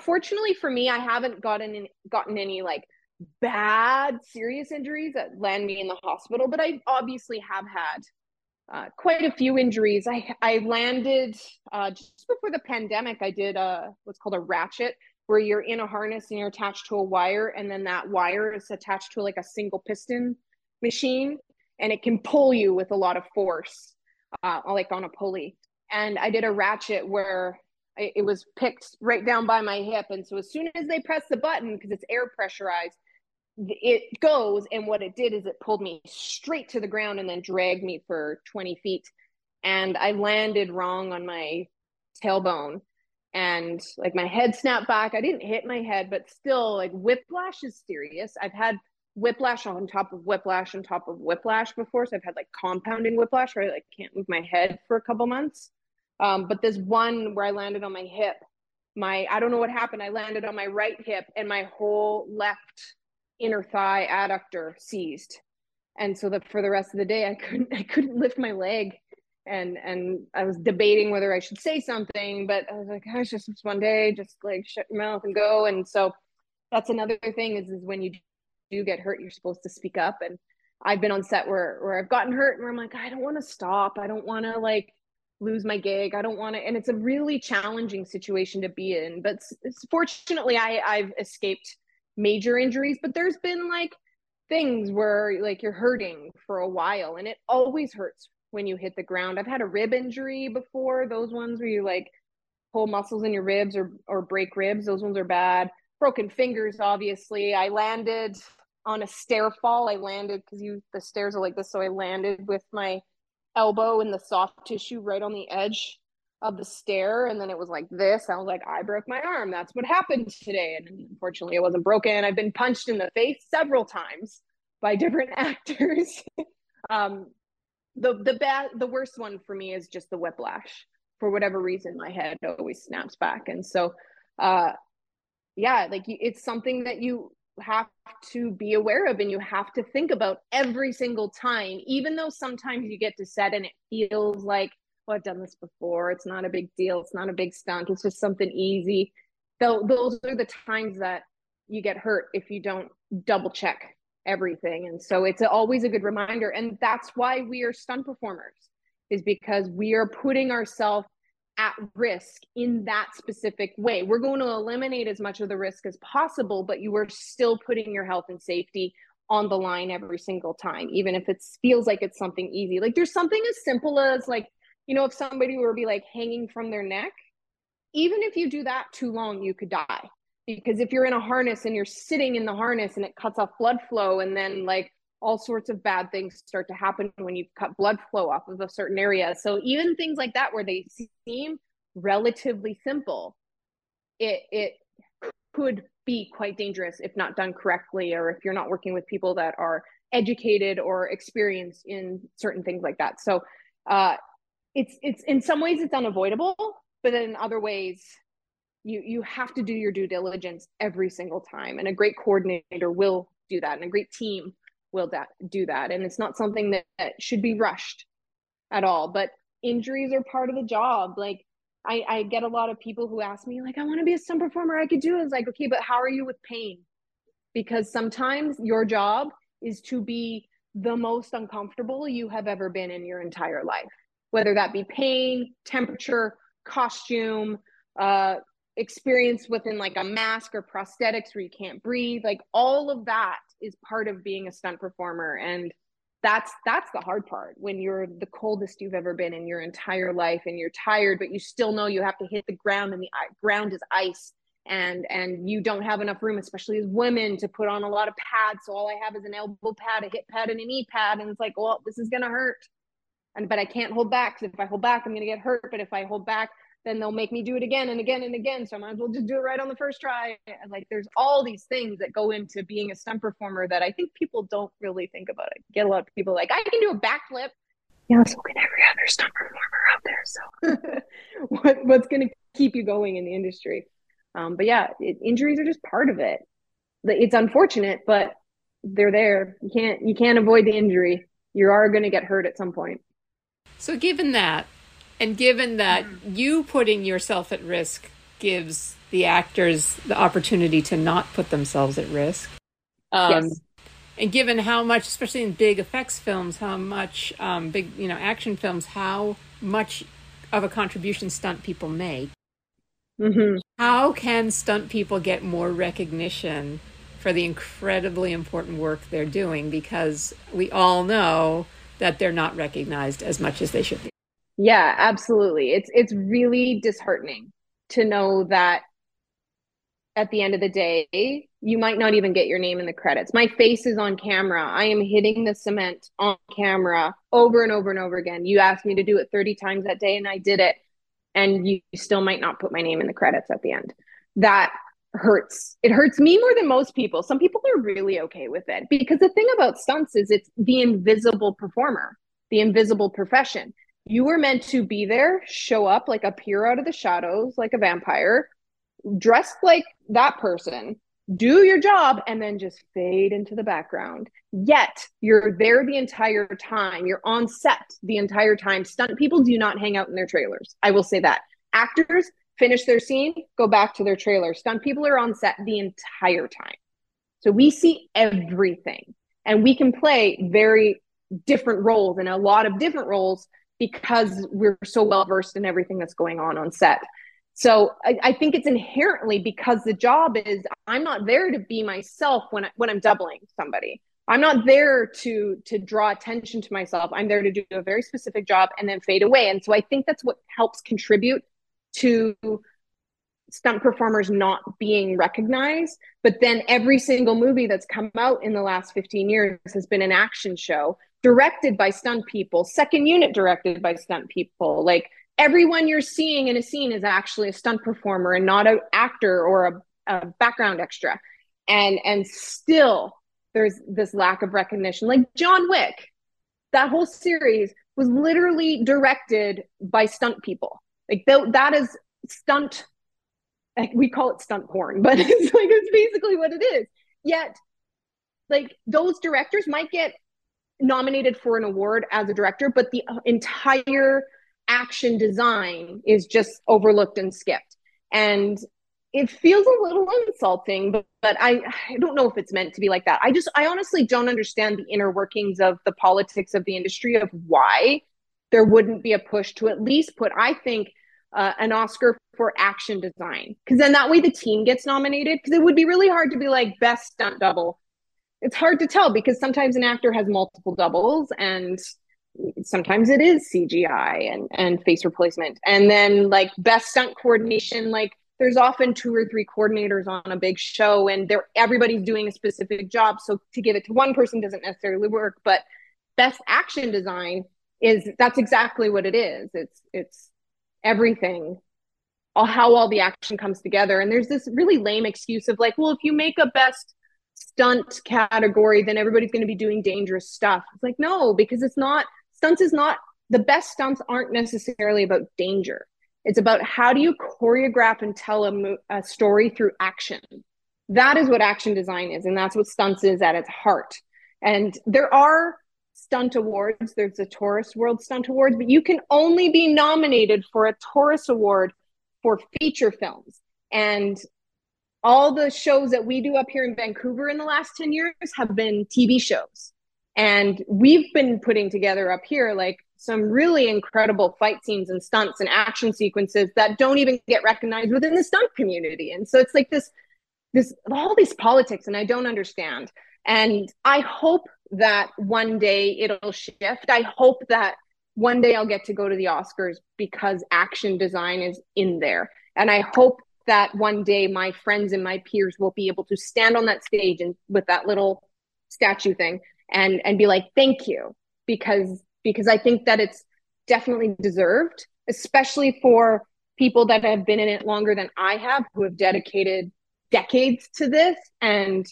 Fortunately for me, I haven't gotten any like bad serious injuries that land me in the hospital, but I obviously have had quite a few injuries. I landed just before the pandemic. I did what's called a ratchet, where you're in a harness and you're attached to a wire, and then that wire is attached to like a single piston machine, and it can pull you with a lot of force, like on a pulley. And I did a ratchet where it was picked right down by my hip. And so as soon as they pressed the button, because it's air pressurized, it goes. And what it did is it pulled me straight to the ground and then dragged me for 20 feet. And I landed wrong on my tailbone, and like my head snapped back. I didn't hit my head, but still, like, whiplash is serious. I've had whiplash on top of whiplash on top of whiplash before. So I've had like compounding whiplash where I like can't move my head for a couple months. But this one where I landed on my hip, I don't know what happened. I landed on my right hip and my whole left inner thigh adductor seized. And so for the rest of the day, I couldn't lift my leg. And I was debating whether I should say something, but I was like, oh, it's just one day, just like shut your mouth and go. And so that's another thing is when you do get hurt, you're supposed to speak up. And I've been on set where I've gotten hurt and where I'm like, I don't want to stop. I don't want to like lose my gig. I don't want to. And it's a really challenging situation to be in. But fortunately, I've escaped major injuries. But there's been like things where like you're hurting for a while, and it always hurts when you hit the ground. I've had a rib injury before. Those ones where you like pull muscles in your ribs or break ribs. Those ones are bad. Broken fingers, obviously. I landed on a stair fall. I landed because the stairs are like this. So I landed with my elbow and the soft tissue right on the edge of the stair, and then it was like this. I was like, I broke my arm. That's what happened today. And unfortunately it wasn't broken. I've been punched in the face several times by different actors. The worst one for me is just the whiplash. For whatever reason, my head always snaps back. And so yeah, like it's something that you have to be aware of, and you have to think about every single time, even though sometimes you get to set and it feels like, well, I've done this before, it's not a big deal, it's not a big stunt, it's just something easy. Though those are the times that you get hurt if you don't double check everything. And so it's always a good reminder, and that's why we are stunt performers, is because we are putting ourselves at risk in that specific way. We're going to eliminate as much of the risk as possible, but you are still putting your health and safety on the line every single time, even if it feels like it's something easy. Like there's something as simple as like, you know, if somebody were to be like hanging from their neck, even if you do that too long, you could die. Because if you're in a harness and you're sitting in the harness and it cuts off blood flow, and then like all sorts of bad things start to happen when you cut blood flow off of a certain area. So even things like that, where they seem relatively simple, it could be quite dangerous if not done correctly, or if you're not working with people that are educated or experienced in certain things like that. So it's in some ways it's unavoidable, but in other ways, you have to do your due diligence every single time. And a great coordinator will do that, and a great team will do that. And it's not something that should be rushed at all. But injuries are part of the job. Like I get a lot of people who ask me, like, I want to be a stunt performer. I could do it. It's like, okay, but how are you with pain? Because sometimes your job is to be the most uncomfortable you have ever been in your entire life, whether that be pain, temperature, costume, experience within like a mask or prosthetics where you can't breathe. Like all of that is part of being a stunt performer. And that's the hard part, when you're the coldest you've ever been in your entire life and you're tired, but you still know you have to hit the ground and the ground is ice, and you don't have enough room, especially as women, to put on a lot of pads. So all I have is an elbow pad, a hip pad, and a knee pad. And it's like, well, this is going to hurt. But I can't hold back, because if I hold back, I'm going to get hurt. But if I hold back, then they'll make me do it again and again and again. So I might as well just do it right on the first try. And like, there's all these things that go into being a stunt performer that I think people don't really think about. I get a lot of people like, I can do a backflip. Yeah, so can every other stunt performer out there. So what's going to keep you going in the industry? But yeah, injuries are just part of it. It's unfortunate, but they're there. You can't avoid the injury. You are going to get hurt at some point. So given that, and given that you putting yourself at risk gives the actors the opportunity to not put themselves at risk. Yes. And given how much, especially in big effects films, how much big, action films, how much of a contribution stunt people make. Mm-hmm. How can stunt people get more recognition for the incredibly important work they're doing? Because we all know that they're not recognized as much as they should be. Yeah, absolutely. It's really disheartening to know that at the end of the day, you might not even get your name in the credits. My face is on camera. I am hitting the cement on camera over and over and over again. You asked me to do it 30 times that day and I did it. And you still might not put my name in the credits at the end. That hurts. It hurts me more than most people. Some people are really okay with it, because the thing about stunts is it's the invisible performer, the invisible profession. You were meant to be there, show up, like appear out of the shadows like a vampire, dressed like that person, do your job, and then just fade into the background. Yet you're there the entire time. You're on set the entire time. Stunt people do not hang out in their trailers. I will say that. Actors finish their scene, go back to their trailer. Stunt people are on set the entire time. So we see everything, and we can play very different roles and a lot of different roles because we're so well-versed in everything that's going on set. So I think it's inherently, because the job is, I'm not there to be myself when I'm doubling somebody. I'm not there to draw attention to myself. I'm there to do a very specific job and then fade away. And so I think that's what helps contribute to stunt performers not being recognized. But then every single movie that's come out in the last 15 years has been an action show directed by stunt people, second unit directed by stunt people. Like, everyone you're seeing in a scene is actually a stunt performer and not an actor or a background extra. And still there's this lack of recognition. Like John Wick, that whole series was literally directed by stunt people. Like that is stunt, like we call it stunt porn, but it's basically what it is. Yet like those directors might get nominated for an award as a director, but the entire action design is just overlooked and skipped. And it feels a little insulting, but I don't know if it's meant to be like that. I honestly don't understand the inner workings of the politics of the industry, of why there wouldn't be a push to at least put, I think, an Oscar for action design. Because then that way the team gets nominated. Because it would be really hard to be like best stunt double. It's hard to tell, because sometimes an actor has multiple doubles, and sometimes it is CGI and face replacement. And then like best stunt coordination, like there's often 2 or 3 coordinators on a big show, and everybody's doing a specific job. So to give it to one person doesn't necessarily work, but best action design that's exactly what it is. It's everything, how all the action comes together. And there's this really lame excuse of like, well, if you make a best stunt category, then everybody's going to be doing dangerous stuff. It's like, no, because it's not. The best stunts aren't necessarily about danger. It's about how do you choreograph and tell a story through action. That is what action design is. And that's what stunts is at its heart. And there are stunt awards. There's the Taurus World Stunt Award, but you can only be nominated for a Taurus Award for feature films. And all the shows that we do up here in Vancouver in the last 10 years have been TV shows. And we've been putting together up here like some really incredible fight scenes and stunts and action sequences that don't even get recognized within the stunt community. And so it's like this all these politics, and I don't understand. And I hope that one day it'll shift. I hope that one day I'll get to go to the Oscars because action design is in there. And I hope that one day my friends and my peers will be able to stand on that stage and with that little statue thing and be like, thank you, because I think that it's definitely deserved, especially for people that have been in it longer than I have, who have dedicated decades to this, and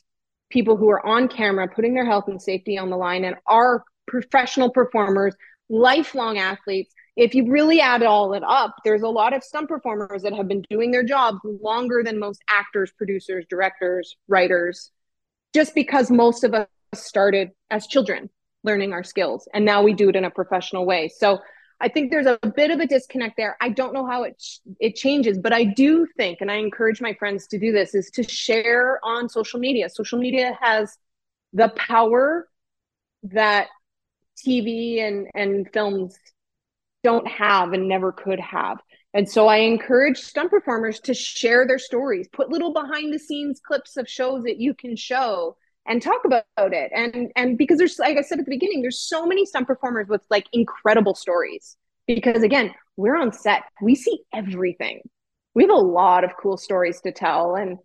people who are on camera putting their health and safety on the line and are professional performers, lifelong athletes. If you really add all it up, there's a lot of stunt performers that have been doing their jobs longer than most actors, producers, directors, writers, just because most of us started as children learning our skills, and now we do it in a professional way. So I think there's a bit of a disconnect there. I don't know how it changes, but I do think, and I encourage my friends to do this, is to share on social media. Social media has the power that TV and films don't have and never could have. And so I encourage stunt performers to share their stories, put little behind the scenes clips of shows that you can show and talk about it. And because there's, like I said at the beginning, there's so many stunt performers with like incredible stories, because again, we're on set, we see everything. We have a lot of cool stories to tell, and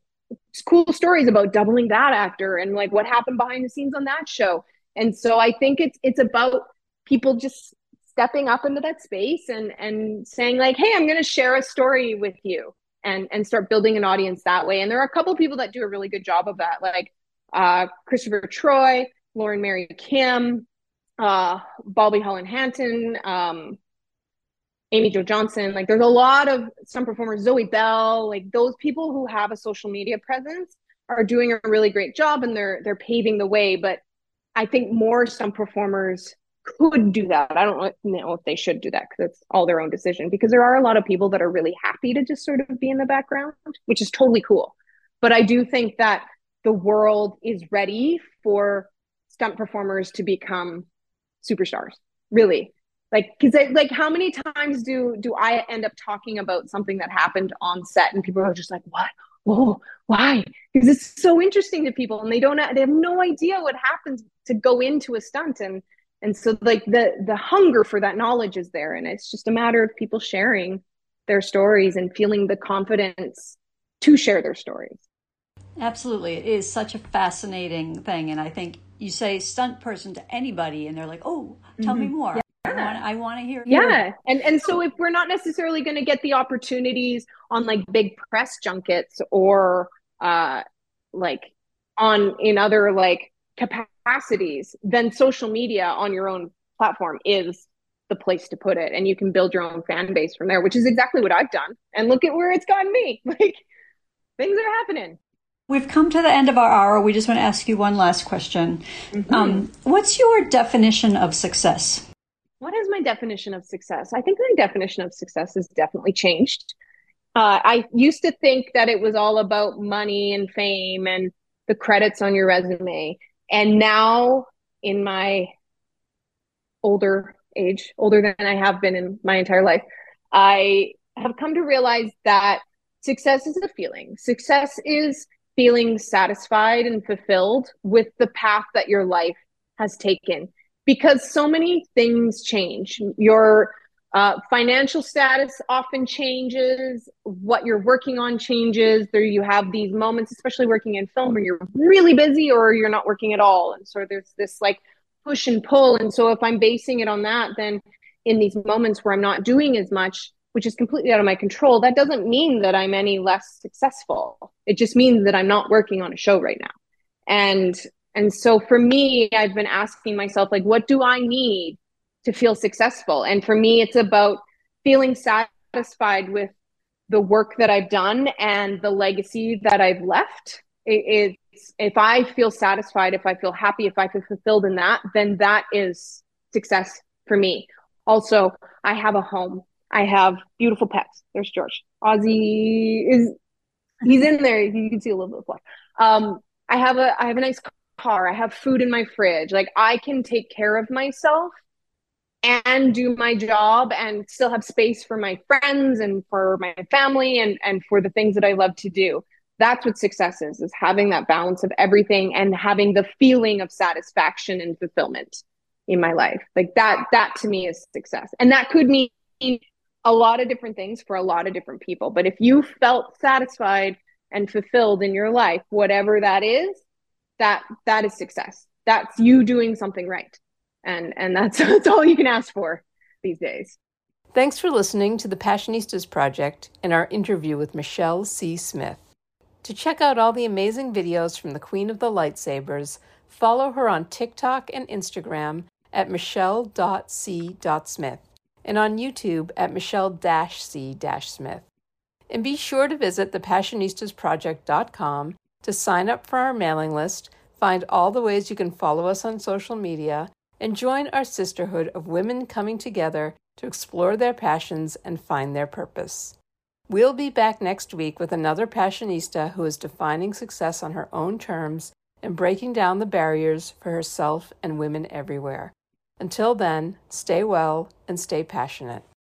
it's cool stories about doubling that actor and like what happened behind the scenes on that show. And so I think it's about people just stepping up into that space and saying like, hey, I'm going to share a story with you, and start building an audience that way. And there are a couple of people that do a really good job of that. Like, Christopher Troy, Lauren Mary Kim, Bobby Holland-Hanton, Amy Jo Johnson. Like, there's a lot of stunt performers, Zoe Bell, like those people who have a social media presence are doing a really great job, and they're paving the way. But I think more stunt performers could do that. I don't know if they should do that, because it's all their own decision, because there are a lot of people that are really happy to just sort of be in the background, which is totally cool. But I do think that the world is ready for stunt performers to become superstars, really. Like, because like, how many times do I end up talking about something that happened on set, and people are just like, what? Whoa, why? Because it's so interesting to people, and they have no idea what happens to go into a stunt. And so like the hunger for that knowledge is there, and it's just a matter of people sharing their stories and feeling the confidence to share their stories. Absolutely. It is such a fascinating thing. And I think you say stunt person to anybody and they're like, oh, tell me more. Yeah. I want to hear. Yeah. More. And so if we're not necessarily going to get the opportunities on like big press junkets or like in other like capacities, then social media on your own platform is the place to put it. And you can build your own fan base from there, which is exactly what I've done. And look at where it's gotten me. Like, things are happening. We've come to the end of our hour. We just want to ask you one last question. Mm-hmm. What's your definition of success? What is my definition of success? I think my definition of success has definitely changed. I used to think that it was all about money and fame and the credits on your resume. And now in my older age, older than I have been in my entire life, I have come to realize that success is a feeling. Success is feeling satisfied and fulfilled with the path that your life has taken, because so many things change. Your financial status often changes, what you're working on changes. There you have these moments, especially working in film, where you're really busy or you're not working at all. And so there's this like push and pull. And so if I'm basing it on that, then in these moments where I'm not doing as much, which is completely out of my control, that doesn't mean that I'm any less successful. It just means that I'm not working on a show right now. And so for me, I've been asking myself, like, what do I need to feel successful? And for me, it's about feeling satisfied with the work that I've done and the legacy that I've left. If I feel satisfied, if I feel happy, if I feel fulfilled in that, then that is success for me. Also, I have a home. I have beautiful pets. There's George. Ozzy he's in there. You can see a little bit of fluff. I have a nice car. I have food in my fridge. Like, I can take care of myself and do my job and still have space for my friends and for my family and for the things that I love to do. That's what success is having that balance of everything and having the feeling of satisfaction and fulfillment in my life. Like that to me is success. And that could mean a lot of different things for a lot of different people. But if you felt satisfied and fulfilled in your life, whatever that is, that is success. That's you doing something right. And that's all you can ask for these days. Thanks for listening to The Passionistas Project and our interview with Michelle C. Smith. To check out all the amazing videos from the Queen of the Lightsabers, follow her on TikTok and Instagram at michelle.c.smith and on YouTube at michelle-c-smith. And be sure to visit thepassionistasproject.com to sign up for our mailing list, find all the ways you can follow us on social media, and join our sisterhood of women coming together to explore their passions and find their purpose. We'll be back next week with another Passionista who is defining success on her own terms and breaking down the barriers for herself and women everywhere. Until then, stay well and stay passionate.